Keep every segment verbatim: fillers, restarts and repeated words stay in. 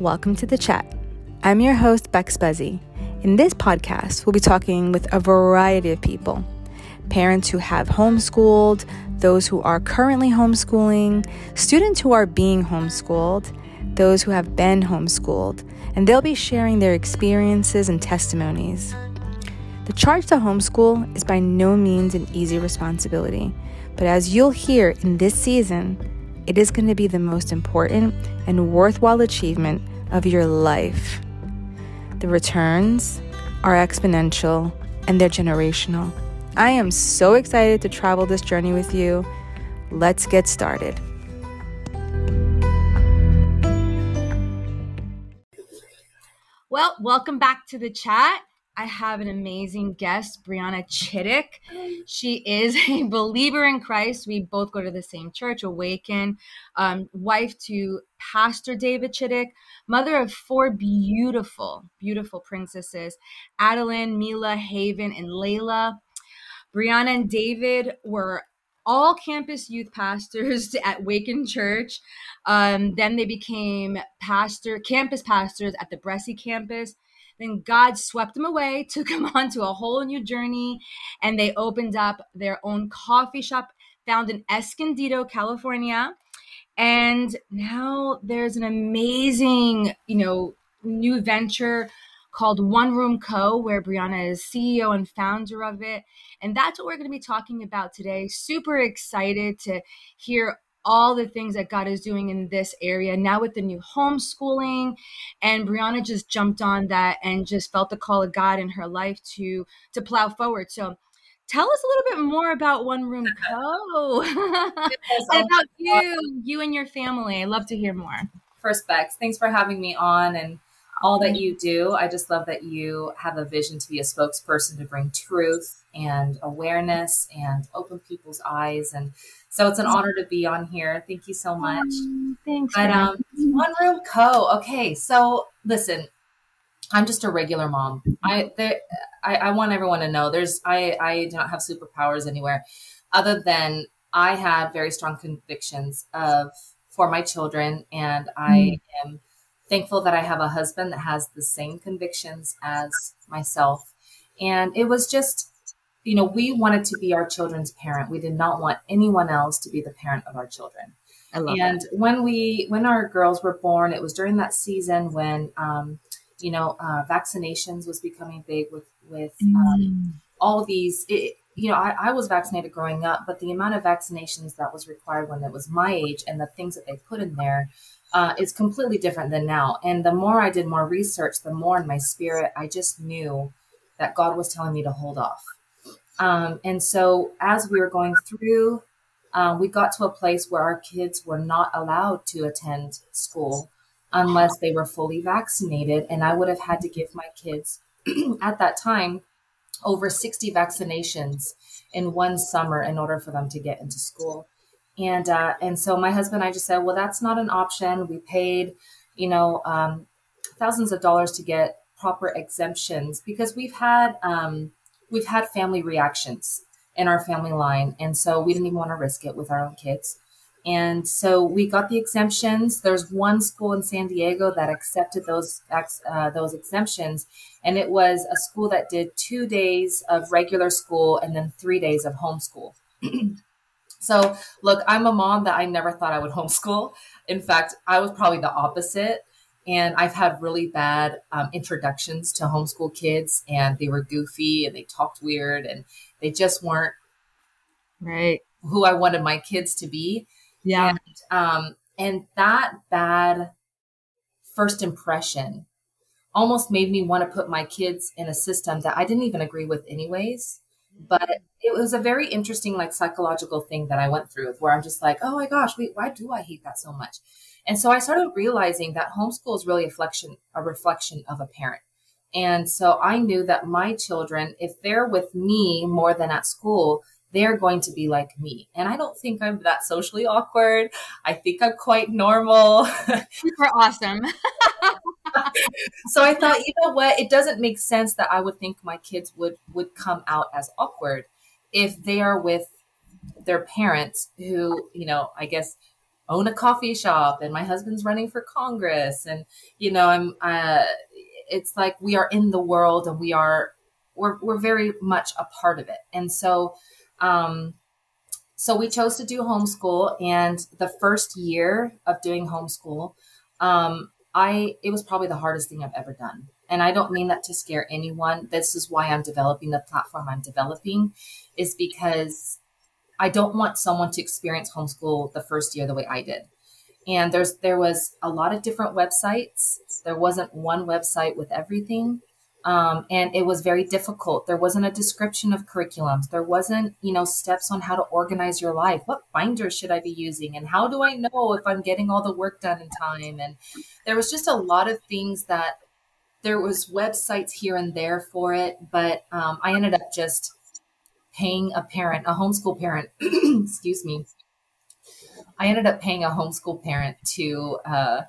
Welcome to the chat. I'm your host, Bex Buzzy. In this podcast, we'll be talking with a variety of people. Parents who have homeschooled, those who are currently homeschooling, students who are being homeschooled, those who have been homeschooled, and they'll be sharing their experiences and testimonies. The charge to homeschool is by no means an easy responsibility, but as you'll hear in this season, it is going to be the most important and worthwhile achievement of your life. The returns are exponential and they're generational. I am so excited to travel this journey with you. Let's get started. Well, welcome back to the chat. I have an amazing guest, Brianna Chiddick. She is a believer in Christ. We both go to the same church, Awaken, um, wife to Pastor David Chiddick, mother of four beautiful, beautiful princesses, Adeline, Mila, Haven, and Layla. Brianna and David were all campus youth pastors at Waken Church. Um, then they became pastor, campus pastors at the Bressie campus. Then God swept them away, took them onto a whole new journey, and they opened up their own coffee shop found in Escondido, California. And now there's an amazing, you know, new venture called One Room Co, where Brianna is C E O and founder of it. And that's what we're going to be talking about today. Super excited to hear all the things that God is doing in this area now with the new homeschooling. And Brianna just jumped on that and just felt the call of God in her life to, to plow forward. So tell us a little bit more about One Room Co. About you, you and your family. I'd love to hear more. First, Bex, thanks for having me on and all that you do. I just love that you have a vision to be a spokesperson to bring truth and awareness and open people's eyes. And so it's an honor to be on here. Thank you so much. Thanks. But, um, One Room Co. Okay. So listen, I'm just a regular mom. I, there, I, I want everyone to know there's, I, I do not have superpowers anywhere other than I have very strong convictions of, for my children. And I mm-hmm. am thankful that I have a husband that has the same convictions as myself. And it was just, you know, we wanted to be our children's parent. We did not want anyone else to be the parent of our children. I love and that. when we, when our girls were born, it was during that season when, um, you know, uh, vaccinations was becoming big with, with, um, mm. all these, it, you know, I, I was vaccinated growing up, but the amount of vaccinations that was required when it was my age and the things that they put in there, Uh, it's completely different than now. And the more I did more research, the more in my spirit, I just knew that God was telling me to hold off. Um, and so as we were going through, uh, we got to a place where our kids were not allowed to attend school unless they were fully vaccinated. And I would have had to give my kids at that time over sixty vaccinations in one summer in order for them to get into school. And, uh, and so my husband and I just said, well, that's not an option. We paid, you know, um, thousands of dollars to get proper exemptions because we've had, um, we've had family reactions in our family line. And so we didn't even want to risk it with our own kids. And so we got the exemptions. There's one school in San Diego that accepted those, uh, those exemptions. And it was a school that did two days of regular school and then three days of homeschool. So look, I'm a mom that I never thought I would homeschool. In fact, I was probably the opposite. And I've had really bad um, introductions to homeschool kids, and they were goofy and they talked weird and they just weren't right who I wanted my kids to be. Yeah. And, um, and that bad first impression almost made me want to put my kids in a system that I didn't even agree with anyways. But it was a very interesting, like, psychological thing that I went through where I'm just like, oh my gosh, wait, why do I hate that so much? And so I started realizing that homeschool is really a reflection, a reflection of a parent. And so I knew that my children, if they're with me more than at school, they're going to be like me. And I don't think I'm that socially awkward. I think I'm quite normal. Super awesome. So I thought, you know what? It doesn't make sense that I would think my kids would, would come out as awkward if they are with their parents who, you know, I guess own a coffee shop, and my husband's running for Congress. And, you know, I'm, uh, it's like, we are in the world, and we are, we're, we're very much a part of it. And so, um, so we chose to do homeschool, and the first year of doing homeschool, um, I, it was probably the hardest thing I've ever done. And I don't mean that to scare anyone. This is why I'm developing the platform I'm developing, is because I don't want someone to experience homeschool the first year the way I did. And there's, there was a lot of different websites. There wasn't one website with everything. Um, and it was very difficult. There wasn't a description of curriculums. There wasn't, you know, steps on how to organize your life. What binder should I be using? And how do I know if I'm getting all the work done in time? And there was just a lot of things that there was websites here and there for it. But um, I ended up just paying a parent, a homeschool parent, excuse me. I ended up paying a homeschool parent to uh,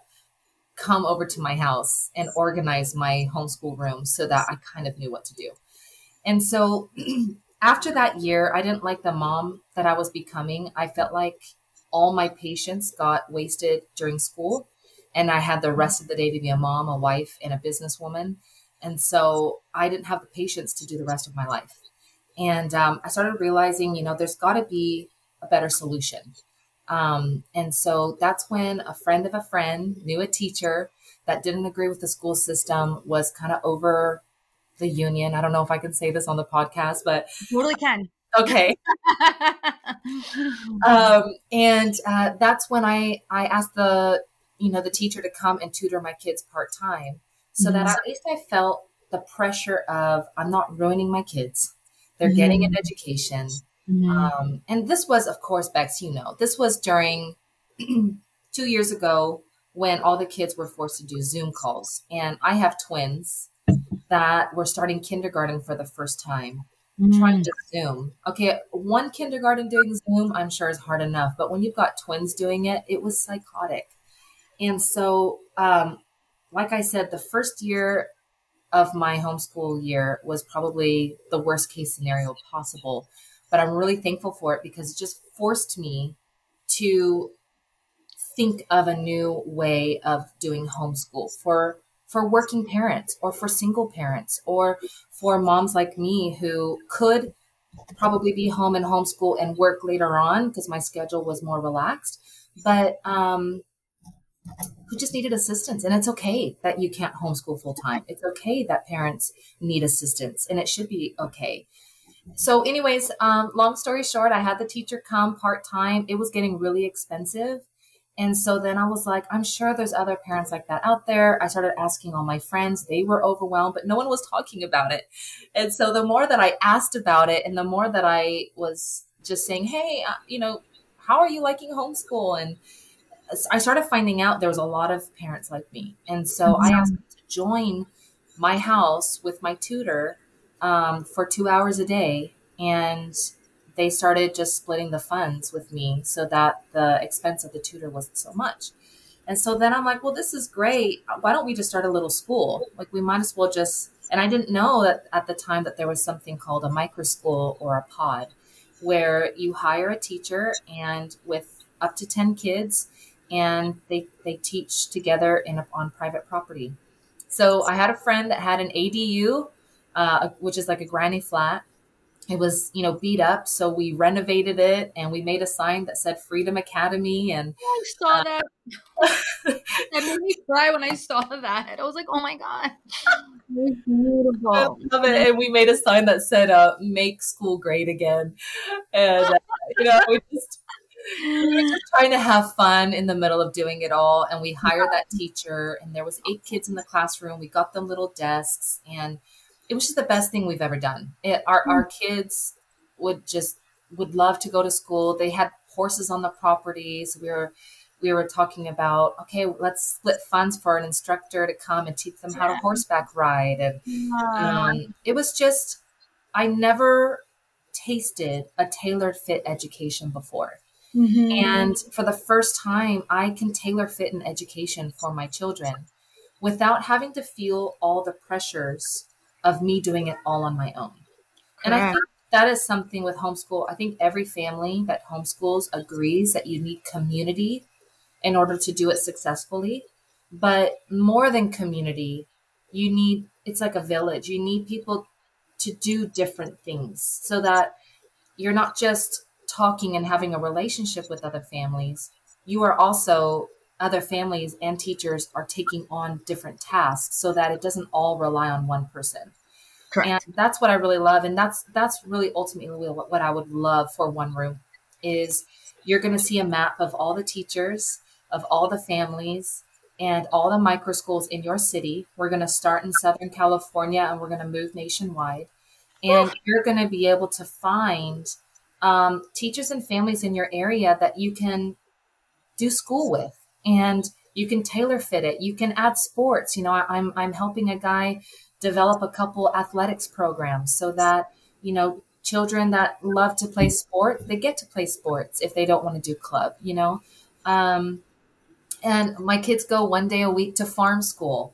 come over to my house and organize my homeschool room so that I kind of knew what to do. And so after that year, I didn't like the mom that I was becoming. I felt like all my patience got wasted during school, and I had the rest of the day to be a mom, a wife, and a businesswoman. And so I didn't have the patience to do the rest of my life. And um, I started realizing, you know, there's got to be a better solution. Um, and so that's when a friend of a friend knew a teacher that didn't agree with the school system, was kind of over the union. I don't know if I can say this on the podcast, but you totally can. Okay. um, and uh, that's when I, I asked the, you know, the teacher to come and tutor my kids part-time, so mm-hmm. that at least I felt the pressure of, I'm not ruining my kids. They're mm-hmm. getting an education. Mm-hmm. Um, and this was, of course, Bex, you know, this was during two years ago when all the kids were forced to do Zoom calls. And I have twins that were starting kindergarten for the first time, mm-hmm. trying to Zoom. Okay. One kindergarten doing Zoom, I'm sure, is hard enough. But when you've got twins doing it, it was psychotic. And so, um, like I said, the first year of my homeschool year was probably the worst case scenario possible, but I'm really thankful for it because it just forced me to think of a new way of doing homeschool for, for working parents, or for single parents, or for moms like me who could probably be home and homeschool and work later on because my schedule was more relaxed, but, um, who just needed assistance. And it's okay that you can't homeschool full time. It's okay that parents need assistance, and it should be okay. So anyways, um, long story short, I had the teacher come part-time. It was getting really expensive. And so then I was like, I'm sure there's other parents like that out there. I started asking all my friends. They were overwhelmed, but no one was talking about it. And so the more that I asked about it, and the more that I was just saying, hey, you know, how are you liking homeschool? And I started finding out there was a lot of parents like me. And so I asked them to join my house with my tutor um, for two hours a day. And they started just splitting the funds with me so that the expense of the tutor wasn't so much. And so then I'm like, well, this is great. Why don't we just start a little school? Like, we might as well just, and I didn't know that at the time that there was something called a micro school or a pod, where you hire a teacher and with up to ten kids, and they they teach together in a, on private property. So I had a friend that had an A D U, uh, which is like a granny flat. It was, you know, beat up. So we renovated it, and we made a sign that said Freedom Academy. And I saw uh, that. That made me cry when I saw that. I was like, oh my God. It's beautiful. I love it. And we made a sign that said, uh, make school great again. And, uh, you know, we just... we were just trying to have fun in the middle of doing it all. And we hired that teacher, and there was eight kids in the classroom. We got them little desks, and it was just the best thing we've ever done. It, our, our kids would just, would love to go to school. They had horses on the property. So we were, we were talking about, okay, let's split funds for an instructor to come and teach them how to horseback ride. And wow. um, it was just, I never tasted a tailored fit education before. Mm-hmm. And for the first time, I can tailor fit an education for my children without having to feel all the pressures of me doing it all on my own. Correct. And I think that is something with homeschool. I think every family that homeschools agrees that you need community in order to do it successfully. But more than community, you need, it's like a village. You need people to do different things so that you're not just talking and having a relationship with other families. You are also, other families and teachers are taking on different tasks so that it doesn't all rely on one person. Correct. And that's what I really love. And that's, that's really ultimately what, what I would love for One Room is you're going to see a map of all the teachers, of all the families, and all the micro schools in your city. We're going to start in Southern California and we're going to move nationwide. And you're going to be able to find um, teachers and families in your area that you can do school with, and you can tailor fit it. You can add sports. You know, I, I'm, I'm helping a guy develop a couple athletics programs so that, you know, children that love to play sport, they get to play sports if they don't want to do club, you know? Um, And my kids go one day a week to farm school.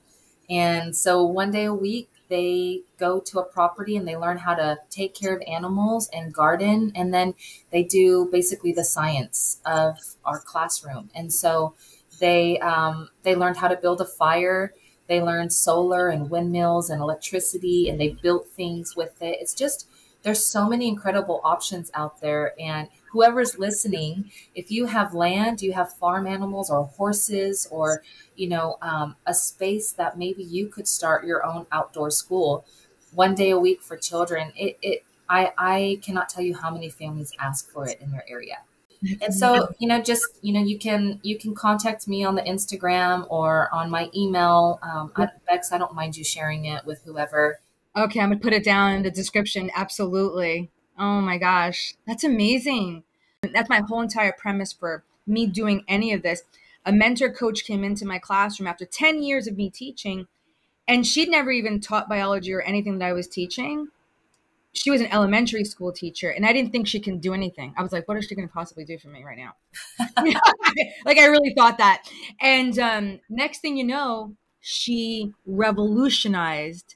And so one day a week, they go to a property and they learn how to take care of animals and garden. And then they do basically the science of our classroom. And so they um, they learned how to build a fire. They learned solar and windmills and electricity, and they built things with it. It's just, there's so many incredible options out there. And whoever's listening, if you have land, you have farm animals or horses or, you know, um, a space that maybe you could start your own outdoor school one day a week for children. It, it I, I cannot tell you how many families ask for it in their area. And so, you know, just, you know, you can, you can contact me on the Instagram or on my email. Um, I, Bex, I don't mind you sharing it with whoever. Okay, I'm going to put it down in the description. Absolutely. Oh my gosh, that's amazing. That's my whole entire premise for me doing any of this. A mentor coach came into my classroom after ten years of me teaching, and she'd never even taught biology or anything that I was teaching. She was an elementary school teacher, and I didn't think she can do anything. I was like, what is she going to possibly do for me right now? Like, I really thought that. And um, next thing you know, she revolutionized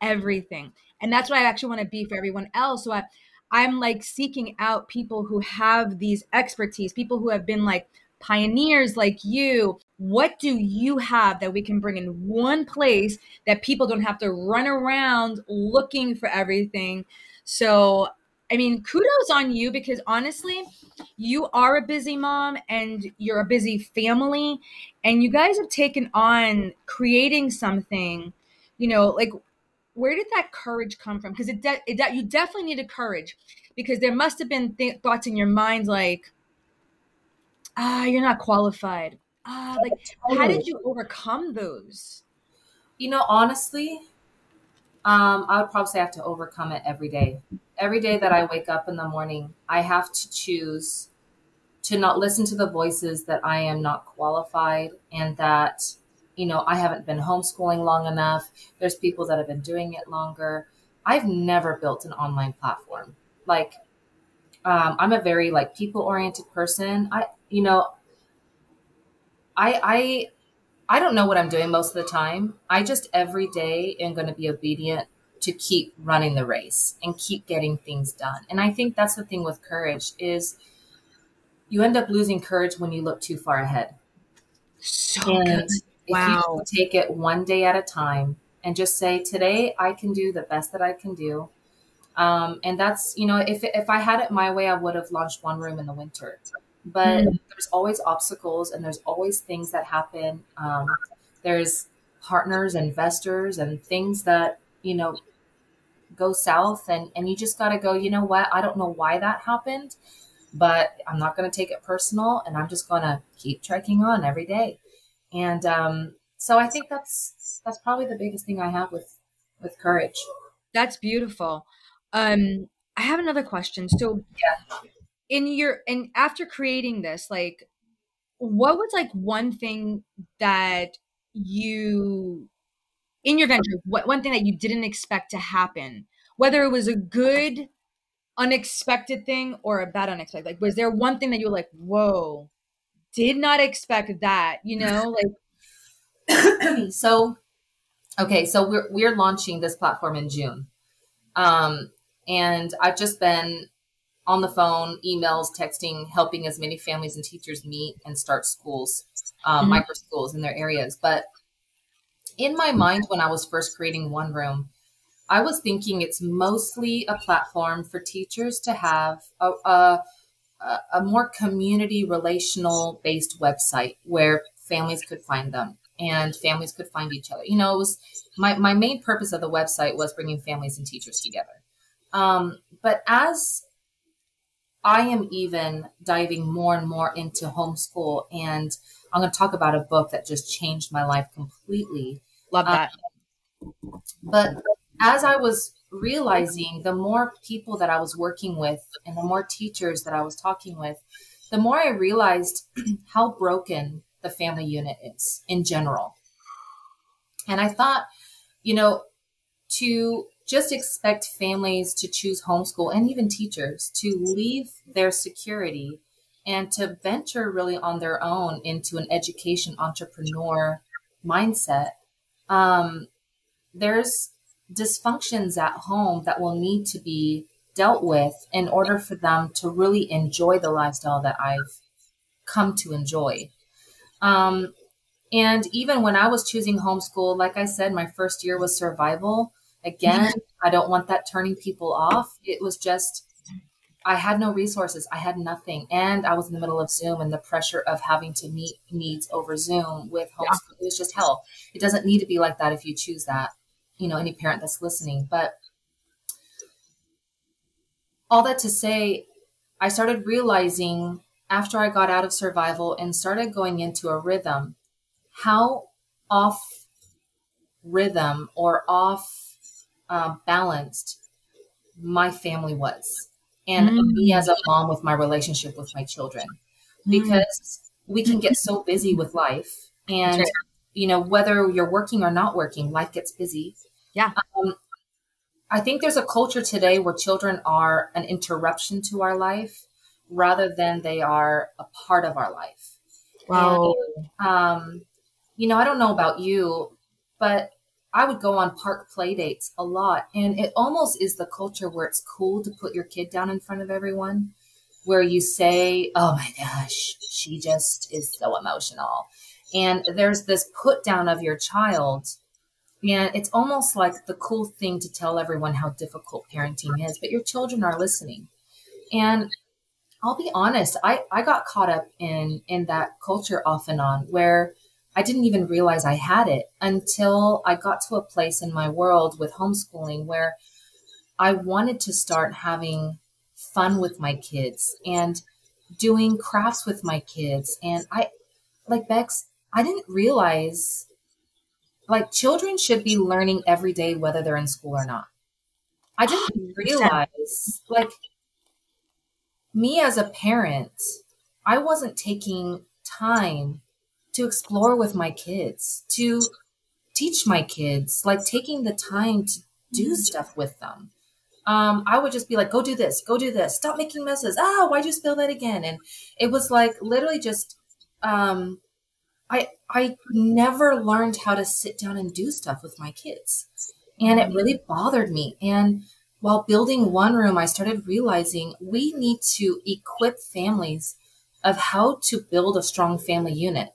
everything. And that's what I actually want to be for everyone else. So I, I'm like seeking out people who have these expertise, people who have been like pioneers like you. What do you have that we can bring in one place that people don't have to run around looking for everything? So, I mean, kudos on you, because honestly, you are a busy mom and you're a busy family, and you guys have taken on creating something, you know, like, where did that courage come from? Because it, de- it de- you definitely needed courage, because there must have been th- thoughts in your mind like, ah, you're not qualified. Ah, like, how did you overcome those? You know, honestly, um, I would probably say I have to overcome it every day. Every day that I wake up in the morning, I have to choose to not listen to the voices that I am not qualified and that, you know, I haven't been homeschooling long enough. There's people that have been doing it longer. I've never built an online platform. Like, um, I'm a very like people-oriented person. I, you know, I, I, I don't know what I'm doing most of the time. I just every day am going to be obedient to keep running the race and keep getting things done. And I think that's the thing with courage is you end up losing courage when you look too far ahead. So and, good. If wow. you take it one day at a time and just say, today I can do the best that I can do. Um, and that's, you know, if if I had it my way, I would have launched One Room in the winter. But mm. there's always obstacles and there's always things that happen. Um, there's partners, investors, and things that, you know, go south. And, and you just got to go, you know what, I don't know why that happened, but I'm not going to take it personal. And I'm just going to keep trekking on every day. And um, so I think that's that's probably the biggest thing I have with with courage. That's beautiful. Um, I have another question. So, yeah. in your and after creating this, like, what was like one thing that you in your venture, what one thing that you didn't expect to happen, whether it was a good unexpected thing or a bad unexpected? Like, was there one thing that you were like, whoa? Did not expect that, you know, like, so, okay. So we're, we're launching this platform in June. Um, and I've just been on the phone, emails, texting, helping as many families and teachers meet and start schools, um, mm-hmm. micro schools in their areas. But in my mind, when I was first creating One Room, I was thinking it's mostly a platform for teachers to have a, a, a more community relational based website where families could find them and families could find each other. You know, it was my, my main purpose of the website was bringing families and teachers together. Um, but as I am even diving more and more into homeschool, and I'm going to talk about a book that just changed my life completely. Love that. Um, but as I was realizing, the more people that I was working with and the more teachers that I was talking with, the more I realized how broken the family unit is in general. And I thought, you know, to just expect families to choose homeschool and even teachers to leave their security and to venture really on their own into an education entrepreneur mindset. Um, there's dysfunctions at home that will need to be dealt with in order for them to really enjoy the lifestyle that I've come to enjoy. Um, and even when I was choosing homeschool, like I said, my first year was survival. Again, I don't want that turning people off. It was just, I had no resources. I had nothing. And I was in the middle of Zoom and the pressure of having to meet needs over Zoom with homeschool. Yeah. It was just hell. It doesn't need to be like that if you choose that, you know, any parent that's listening. But all that to say, I started realizing after I got out of survival and started going into a rhythm, how off rhythm or off uh, balanced my family was. And mm-hmm. me as a mom with my relationship with my children, mm-hmm. because we can get so busy with life and, right. you know, whether you're working or not working, life gets busy. Yeah. Um, I think there's a culture today where children are an interruption to our life rather than they are a part of our life. Wow. And, um, you know, I don't know about you, but I would go on park play dates a lot. And it almost is the culture where it's cool to put your kid down in front of everyone, where you say, oh my gosh, she just is so emotional. And there's this put down of your child. And it's almost like the cool thing to tell everyone how difficult parenting is, but your children are listening. And I'll be honest, I, I got caught up in, in that culture off and on where I didn't even realize I had it until I got to a place in my world with homeschooling where I wanted to start having fun with my kids and doing crafts with my kids. And I, like Bex, I didn't realize like children should be learning every day, whether they're in school or not. I didn't realize like me as a parent, I wasn't taking time to explore with my kids, to teach my kids, like taking the time to do stuff with them. Um, I would just be like, go do this, go do this, stop making messes. Ah, why'd you spill that again? And it was like literally just, um, I, I never learned how to sit down and do stuff with my kids. And it really bothered me. And while building One Room, I started realizing we need to equip families of how to build a strong family unit.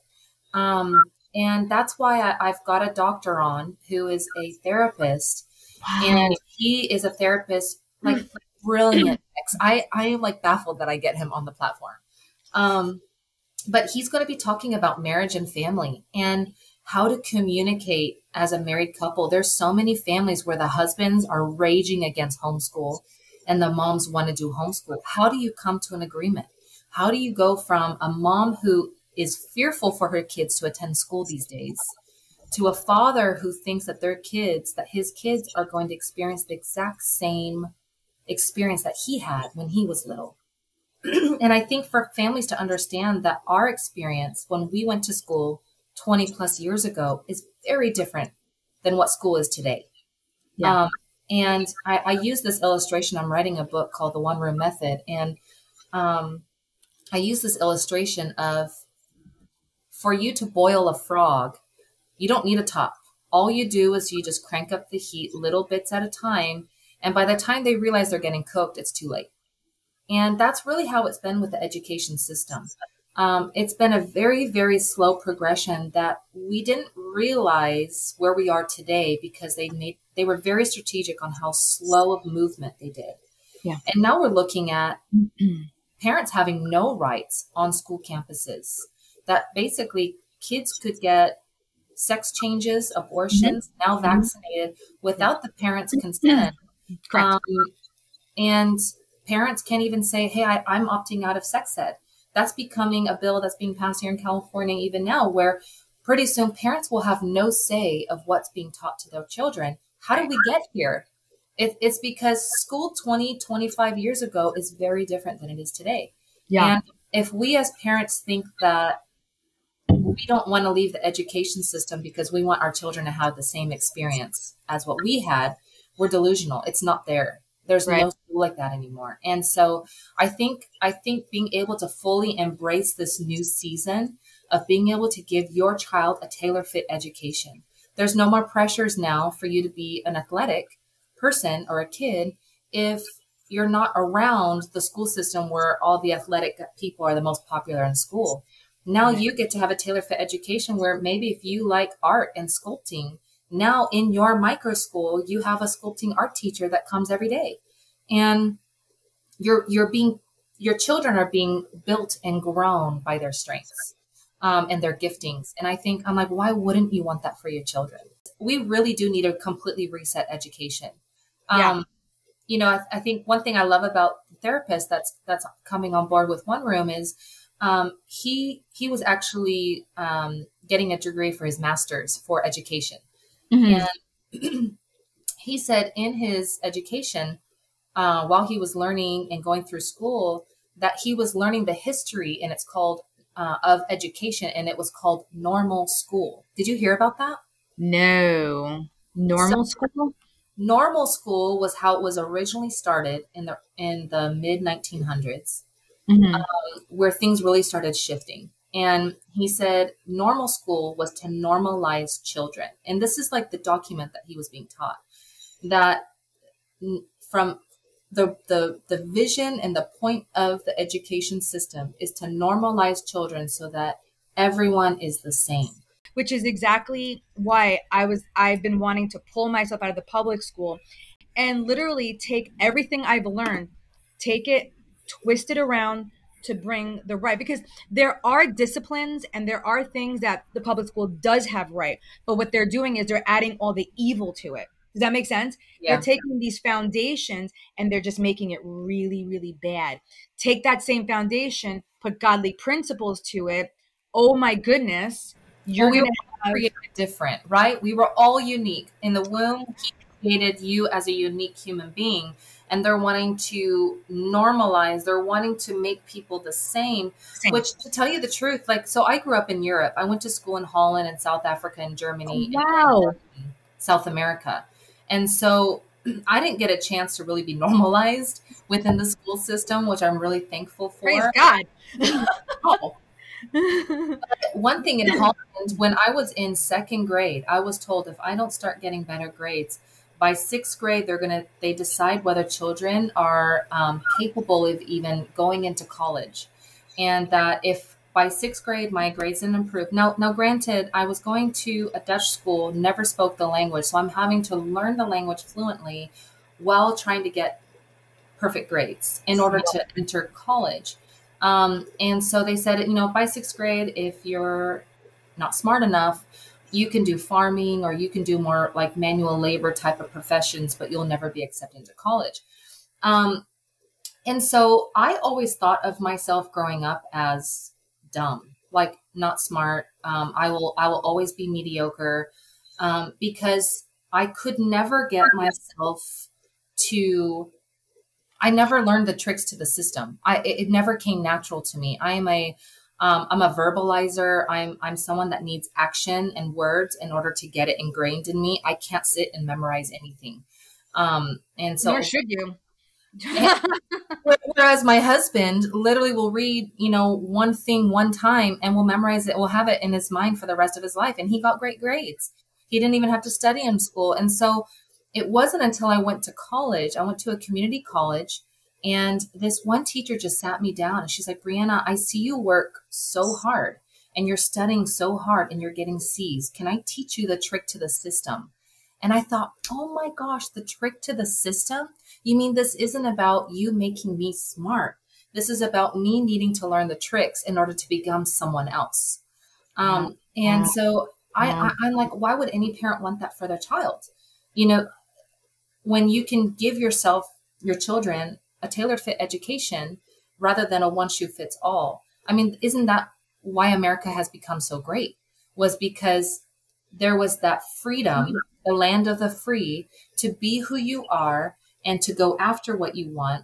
Um, and that's why I, I've got a doctor on who is a therapist. Wow. And he is a therapist, like brilliant. I, I am like baffled that I get him on the platform. Um, but he's going to be talking about marriage and family and how to communicate as a married couple. There's so many families where the husbands are raging against homeschool and the moms want to do homeschool. How do you come to an agreement? How do you go from a mom who is fearful for her kids to attend school these days to a father who thinks that their kids, that his kids are going to experience the exact same experience that he had when he was little? And I think for families to understand that our experience when we went to school twenty plus years ago is very different than what school is today. Yeah. Um, and I, I use this illustration. I'm writing a book called The One Room Method. And um, I use this illustration of, for you to boil a frog, you don't need a top. All you do is you just crank up the heat little bits at a time. And by the time they realize they're getting cooked, it's too late. And that's really how it's been with the education system. Um, it's been a very, very slow progression that we didn't realize where we are today because they made they were very strategic on how slow of movement they did. Yeah. And now we're looking at parents having no rights on school campuses, that basically kids could get sex changes, abortions, mm-hmm. now vaccinated without the parents' consent. Mm-hmm. Correct. Um, and parents can't even say, hey, I, I'm opting out of sex ed. That's becoming a bill that's being passed here in California even now, where pretty soon parents will have no say of what's being taught to their children. How did we get here? It, it's because school twenty, twenty-five years ago is very different than it is today. Yeah. And if we as parents think that we don't want to leave the education system because we want our children to have the same experience as what we had, we're delusional. It's not there. There's right. no school like that anymore. And so I think, I think being able to fully embrace this new season of being able to give your child a tailor-fit education. There's no more pressures now for you to be an athletic person or a kid if you're not around the school system where all the athletic people are the most popular in school. Now right. you get to have a tailor-fit education where maybe if you like art and sculpting, now in your micro school, you have a sculpting art teacher that comes every day, and you're, you're being, your children are being built and grown by their strengths um, and their giftings. And I think I'm like, why wouldn't you want that for your children? We really do need to completely reset education. Yeah. Um, you know, I, I think one thing I love about the therapist that's, that's coming on board with One Room is um, he, he was actually um, getting a degree for his master's for education. Mm-hmm. And he said in his education, uh, while he was learning and going through school, that he was learning the history, and it's called uh, of education, and it was called normal school. Did you hear about that? No. Normal so, school? Normal school was how it was originally started in the in the mid nineteen hundreds, mm-hmm. um, where things really started shifting. And he said normal school was to normalize children. And this is like the document that he was being taught, that from the, the, the vision and the point of the education system is to normalize children so that everyone is the same. Which is exactly why I was, I've been wanting to pull myself out of the public school and literally take everything I've learned, take it, twist it around, to bring the right, because there are disciplines and there are things that the public school does have right, but what they're doing is they're adding all the evil to it. Does that make sense? Yeah. They're taking these foundations and they're just making it really, really bad. Take that same foundation, put godly principles to it. Oh my goodness, you're well, we gonna have- created different, right? We were all unique in the womb. He created you as a unique human being. And they're wanting to normalize, they're wanting to make people the same, same, which to tell you the truth, like, so I grew up in Europe. I went to school in Holland and South Africa and Germany. Oh, wow. And South America. And so I didn't get a chance to really be normalized within the school system, which I'm really thankful for. Praise God. Oh. One thing in Holland, when I was in second grade, I was told if I don't start getting better grades, by sixth grade, they're gonna they decide whether children are um, capable of even going into college, and that if by sixth grade my grades didn't improve. Now, now, granted, I was going to a Dutch school, never spoke the language, so I'm having to learn the language fluently while trying to get perfect grades in order to enter college. Um, and so they said, you know, by sixth grade, if you're not smart enough, you can do farming or you can do more like manual labor type of professions, but you'll never be accepted into college. Um, and so I always thought of myself growing up as dumb, like not smart. Um, I will, I will always be mediocre um, because I could never get myself to, I never learned the tricks to the system. I, it, it never came natural to me. I am a, Um, I'm a verbalizer. I'm I'm someone that needs action and words in order to get it ingrained in me. I can't sit and memorize anything. Um, and so, nor should you. Whereas my husband literally will read, you know, one thing one time and will memorize it. Will have it in his mind for the rest of his life. And he got great grades. He didn't even have to study in school. And so, it wasn't until I went to college. I went to a community college. And this one teacher just sat me down and she's like, Brianna, I see you work so hard and you're studying so hard and you're getting C's. Can I teach you the trick to the system? And I thought, oh my gosh, the trick to the system? You mean this isn't about you making me smart? This is about me needing to learn the tricks in order to become someone else. Um, and yeah. so I, yeah. I, I'm like, why would any parent want that for their child? You know, when you can give yourself, your children, a tailored fit education rather than a one shoe fits all. I mean, isn't that why America has become so great? Was because there was that freedom, mm-hmm. the land of the free, to be who you are and to go after what you want.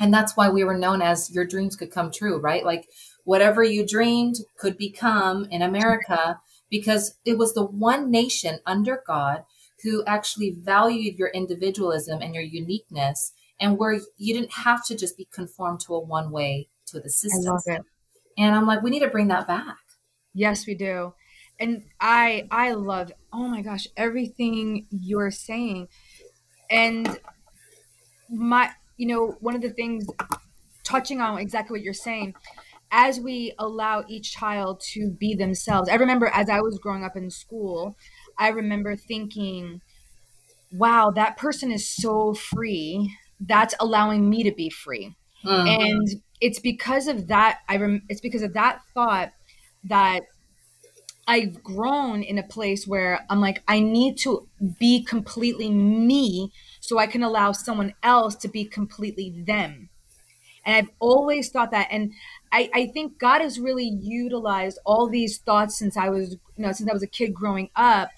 And that's why we were known as your dreams could come true, right? Like whatever you dreamed could become in America, because it was the one nation under God who actually valued your individualism and your uniqueness, and where you didn't have to just be conformed to a one way to the system. I love it. And I'm like, we need to bring that back. Yes, we do. And I, I loved, oh my gosh, everything you're saying. And my, you know, one of the things, touching on exactly what you're saying, as we allow each child to be themselves. I remember as I was growing up in school, I remember thinking, wow, that person is so free. That's allowing me to be free. Uh-huh. And it's because of that. I rem- it's because of that thought that I've grown in a place where I'm like, I need to be completely me so I can allow someone else to be completely them. And I've always thought that. And I, I think God has really utilized all these thoughts since I was, you know, since I was a kid growing up,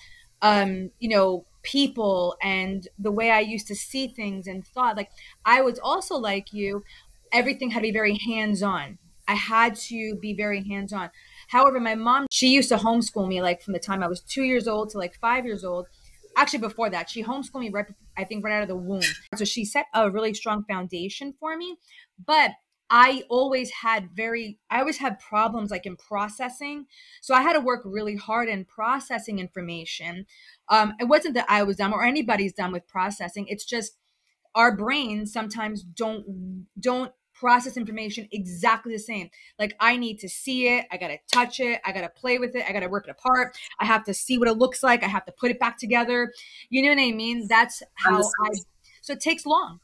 um, you know, people and the way I used to see things and thought. Like I was also like you, everything had to be very hands-on. I had to be very hands-on. However, my mom, she used to homeschool me like from the time I was two years old to like five years old. Actually, before that, she homeschooled me, right, I think, right out of the womb. So she set a really strong foundation for me. But I always had very, I always had problems like in processing. So I had to work really hard in processing information. Um, it wasn't that I was dumb or anybody's dumb with processing. It's just our brains sometimes don't, don't process information exactly the same. Like I need to see it. I got to touch it. I got to play with it. I got to rip it apart. I have to see what it looks like. I have to put it back together. You know what I mean? That's how I, so it takes long.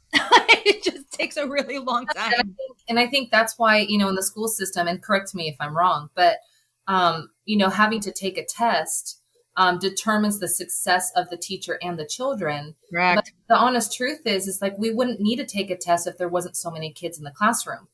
It just takes a really long time. And I, think, and I think that's why, you know, in the school system, and correct me if I'm wrong, but, um, you know, having to take a test um, determines the success of the teacher and the children. Correct. But the honest truth is, is like, we wouldn't need to take a test if there wasn't so many kids in the classroom.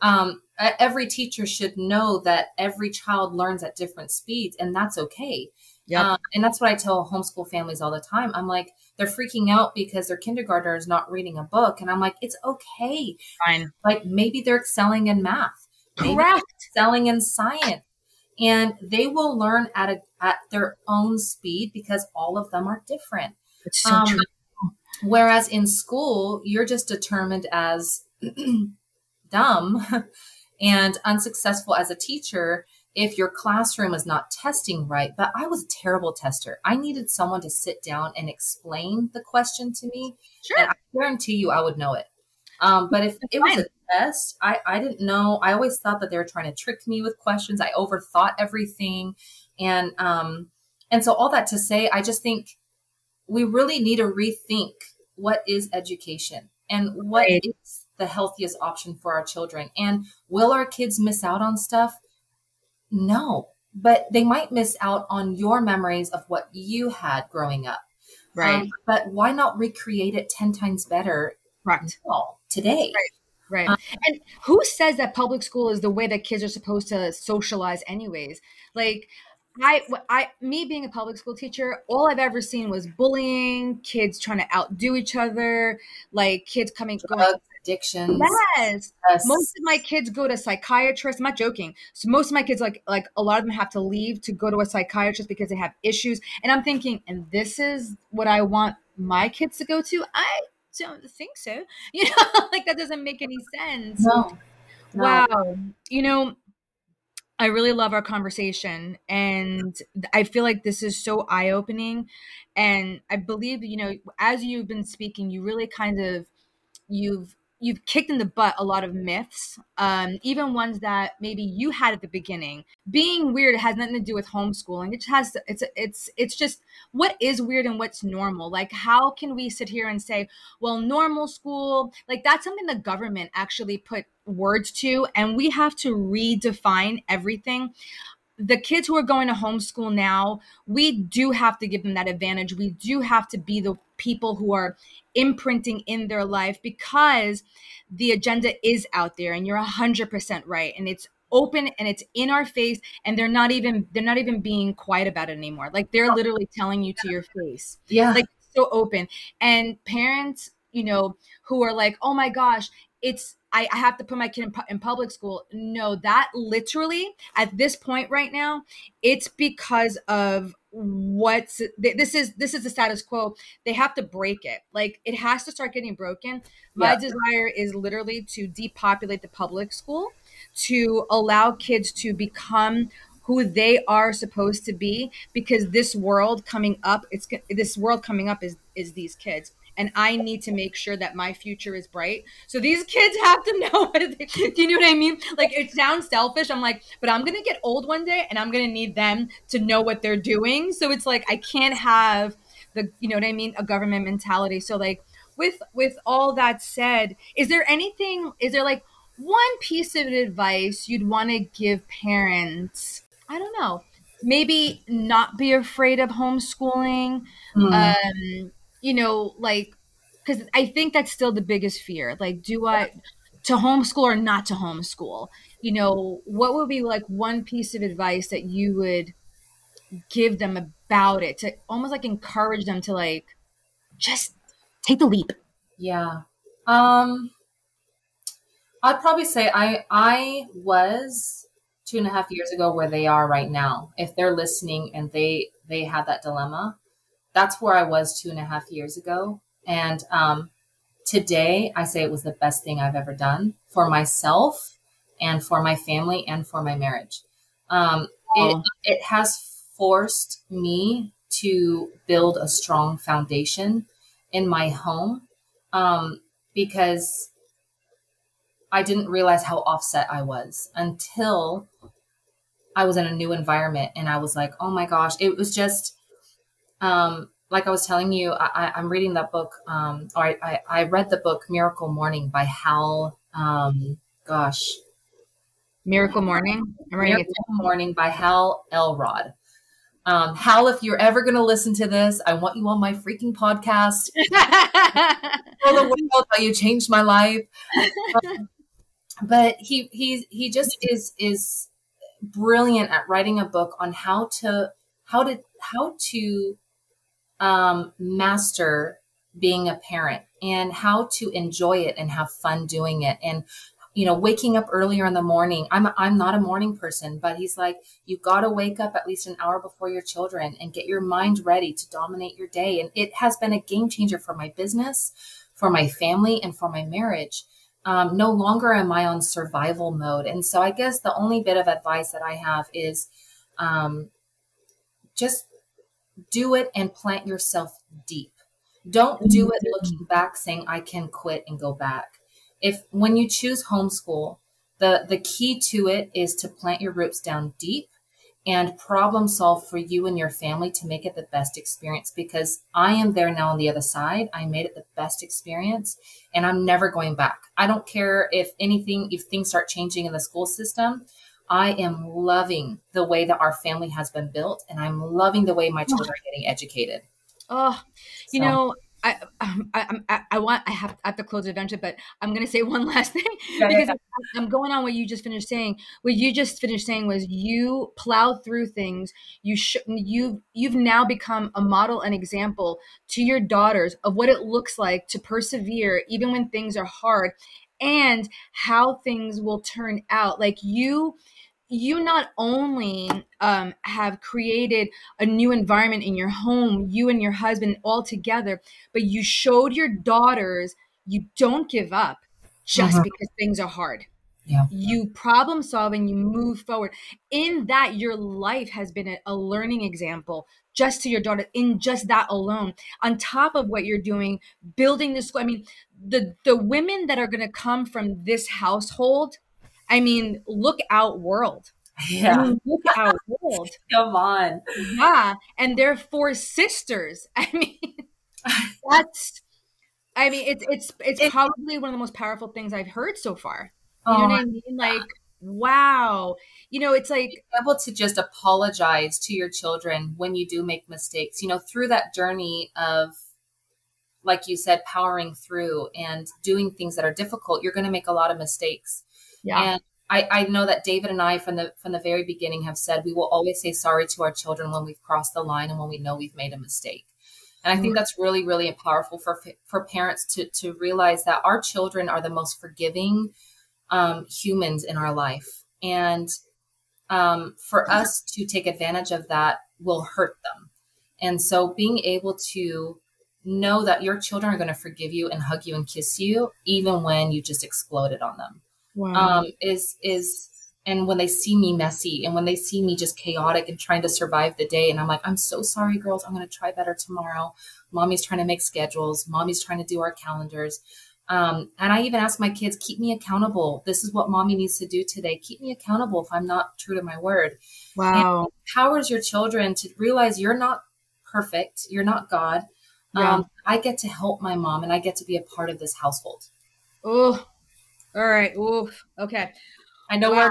Um, every teacher should know that every child learns at different speeds, and that's okay. Yep. Um, and that's what I tell homeschool families all the time. I'm like, they're freaking out because their kindergartner is not reading a book. And I'm like, it's okay. Fine. Like maybe they're excelling in math. Correct. Excelling in science. And they will learn at a, at their own speed because all of them are different. It's so um, true. Whereas in school, you're just determined as dumb and unsuccessful as a teacher if your classroom is not testing right. But I was a terrible tester. I needed someone to sit down and explain the question to me. Sure. And I guarantee you I would know it. Um, but if it was a test, I, I didn't know. I always thought that they were trying to trick me with questions. I overthought everything. And, um, and so all that to say, I just think we really need to rethink what is education and what right. is the healthiest option for our children. And will our kids miss out on stuff? No, but they might miss out on your memories of what you had growing up. Right. Um, but why not recreate it ten times better right. today? Right. Right. Um, and who says that public school is the way that kids are supposed to socialize anyways? Like I, I, me being a public school teacher, all I've ever seen was bullying, kids trying to outdo each other, like kids coming, drugs, going, addictions. Yes. yes. Most of my kids go to psychiatrists. I'm not joking. So most of my kids, like, like a lot of them have to leave to go to a psychiatrist because they have issues. And I'm thinking, and this is what I want my kids to go to? I don't think so. You know, like that doesn't make any sense. No. No. Wow. You know, I really love our conversation, and I feel like this is so eye-opening. And I believe, you know, as you've been speaking, you really kind of, you've you've kicked in the butt a lot of myths, um, even ones that maybe you had at the beginning. Being weird has nothing to do with homeschooling. It just has to, it's it's it's just what is weird and what's normal. Like, how can we sit here and say, well, normal school, like that's something the government actually put words to, and we have to redefine everything. The kids who are going to homeschool now, we do have to give them that advantage. We do have to be the people who are imprinting in their life, because the agenda is out there, and you're one hundred percent right. And it's open and it's in our face, and they're not even, they're not even being quiet about it anymore. Like, they're literally telling you to your face. Yeah. Like, so open. And parents, you know, who are like, oh my gosh, it's, I have to put my kid in, pu- in public school. No, that literally at this point right now, it's because of what's th- this is this is the status quo. They have to break it. Like, it has to start getting broken. My yeah. desire is literally to depopulate the public school, to allow kids to become who they are supposed to be, because this world coming up, it's this world coming up is is these kids. And I need to make sure that my future is bright. So these kids have to know what they, do you know what I mean? Like, it sounds selfish. I'm like, but I'm going to get old one day, and I'm going to need them to know what they're doing. So it's like, I can't have the, you know what I mean? A government mentality. So like, with, with all that said, is there anything, is there like one piece of advice you'd want to give parents? I don't know, maybe not be afraid of homeschooling. Mm. Um, you know, like, because I think that's still the biggest fear. Like, do I to homeschool or not to homeschool? You know, what would be like one piece of advice that you would give them about it, to almost like encourage them to like just take the leap? Yeah. Um, I'd probably say I I was two and a half years ago where they are right now. If they're listening and they they have that dilemma, that's where I was two and a half years ago. And um, today I say it was the best thing I've ever done for myself and for my family and for my marriage. Um, oh. it, it has forced me to build a strong foundation in my home, um, because I didn't realize how offset I was until I was in a new environment. And I was like, oh my gosh, it was just... Um, like I was telling you, I, I, I'm reading that book, um, or I, I, I read the book Miracle Morning by Hal, um, gosh. Miracle Morning? I'm Miracle Morning by Hal Elrod. Um, Hal, if you're ever going to listen to this, I want you on my freaking podcast. All the world, how you changed my life. Um, but he, he, he just is, is brilliant at writing a book on how to, how to, how to um, master being a parent, and how to enjoy it and have fun doing it. And, you know, waking up earlier in the morning, I'm, I'm not a morning person, but he's like, you got to wake up at least an hour before your children and get your mind ready to dominate your day. And it has been a game changer for my business, for my family, and for my marriage. Um, no longer am I on survival mode. And so I guess the only bit of advice that I have is, um, just do it and plant yourself deep. Don't do it looking back saying, I can quit and go back. If when you choose homeschool, the, the key to it is to plant your roots down deep and problem solve for you and your family to make it the best experience, because I am there now on the other side. I made it the best experience, and I'm never going back. I don't care if anything, if things start changing in the school system. I am loving the way that our family has been built, and I'm loving the way my children are getting educated. Oh, you so. know, I, I, I, I want, I have, I have to close the adventure, but I'm going to say one last thing, yeah, because yeah. I'm going on what you just finished saying. What you just finished saying was you plowed through things. You should, you've, you've now become a model and example to your daughters of what it looks like to persevere, even when things are hard, and how things will turn out. Like you, you not only um, have created a new environment in your home, you and your husband all together, but you showed your daughters you don't give up just mm-hmm. because things are hard. Yeah. You problem solve and you move forward. In that, your life has been a learning example just to your daughter, in just that alone, on top of what you're doing, building the school. I mean, the, the women that are going to come from this household, I mean, look out world. Yeah. I mean, look out world. Come on. Yeah. And they're four sisters. I mean, that's, I mean, it's, it's, it's it, probably one of the most powerful things I've heard so far. You know oh, what I mean? Like, wow. You know, it's like being able to just apologize to your children when you do make mistakes, you know, through that journey of, like you said, powering through and doing things that are difficult, you're going to make a lot of mistakes. Yeah. And I, I know that David and I, from the, from the very beginning, have said, we will always say sorry to our children when we've crossed the line and when we know we've made a mistake. And I think that's really, really powerful for, for parents to, to realize that our children are the most forgiving Um, humans in our life. And um, for us to take advantage of that will hurt them. And so being able to know that your children are going to forgive you and hug you and kiss you, even when you just exploded on them. Wow. um, is, is, and when they see me messy and when they see me just chaotic and trying to survive the day. And I'm like, I'm so sorry, girls. I'm going to try better tomorrow. Mommy's trying to make schedules. Mommy's trying to do our calendars. Um, and I even ask my kids, keep me accountable. This is what mommy needs to do today. Keep me accountable if I'm not true to my word. Wow. And it empowers your children to realize you're not perfect. You're not God. Yeah. Um, I get to help my mom and I get to be a part of this household. Oh, all right. Oh, okay. I know. Wow.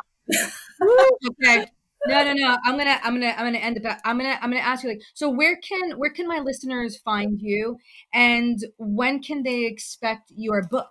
We're okay. No, no, no. I'm going to, I'm going to, I'm going to end up, I'm going to, I'm going to ask you, like, so where can, where can my listeners find you, and when can they expect your book?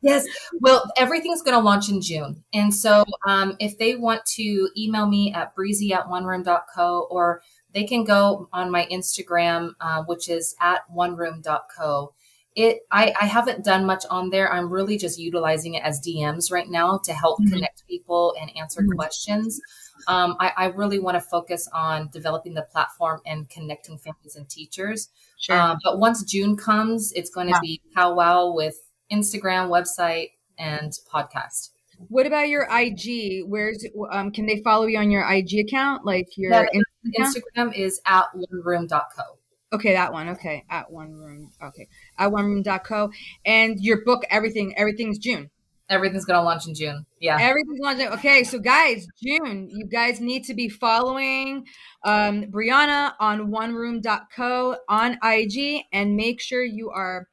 Yes. Well, everything's going to launch in June. And so um, if they want to email me at breezy at one room dot co, or they can go on my Instagram, uh, which is at one room dot co. It, I, I haven't done much on there. I'm really just utilizing it as D Ms right now to help mm-hmm. connect people and answer mm-hmm. questions. Um, I, I really want to focus on developing the platform and connecting families and teachers. Sure. Um, but once June comes, it's going to wow. be powwow with Instagram, website, and podcast. What about your I G? Where's um, can they follow you on your I G account? Like your that, Instagram? Instagram is at one room dot co. Okay. That one. Okay. At one room. Okay. At one room dot co. And your book, everything, everything's June. Everything's going to launch in June. Yeah. Everything's launching. Okay. So guys, June, you guys need to be following um, Brianna on one room dot co on I G, and make sure you are,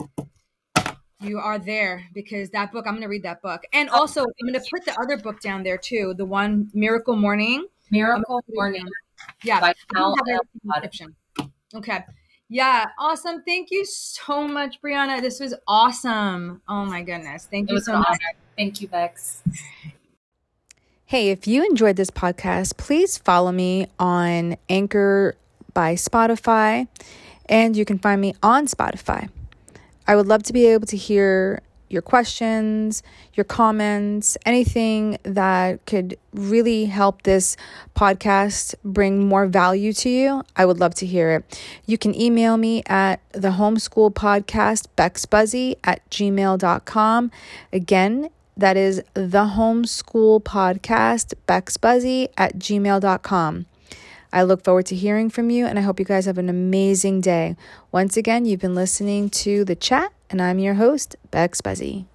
you are there, because that book, I'm going to read that book. And also I'm going to put the other book down there too. The one Miracle Morning. Miracle Morning. Yeah. By Hal Elrod. Okay. Yeah. Awesome. Thank you so much, Brianna. This was awesome. Oh my goodness. Thank you so much. Thank you, Bex. Hey, if you enjoyed this podcast, please follow me on Anchor by Spotify, and you can find me on Spotify. I would love to be able to hear your questions, your comments, anything that could really help this podcast bring more value to you. I would love to hear it. You can email me at the homeschool podcast, bexbuzzy at gmail dot com. Again, that is the homeschool podcast, bexbuzzy at gmail dot com. I look forward to hearing from you, and I hope you guys have an amazing day. Once again, you've been listening to The Chat, and I'm your host, Bex Buzzy.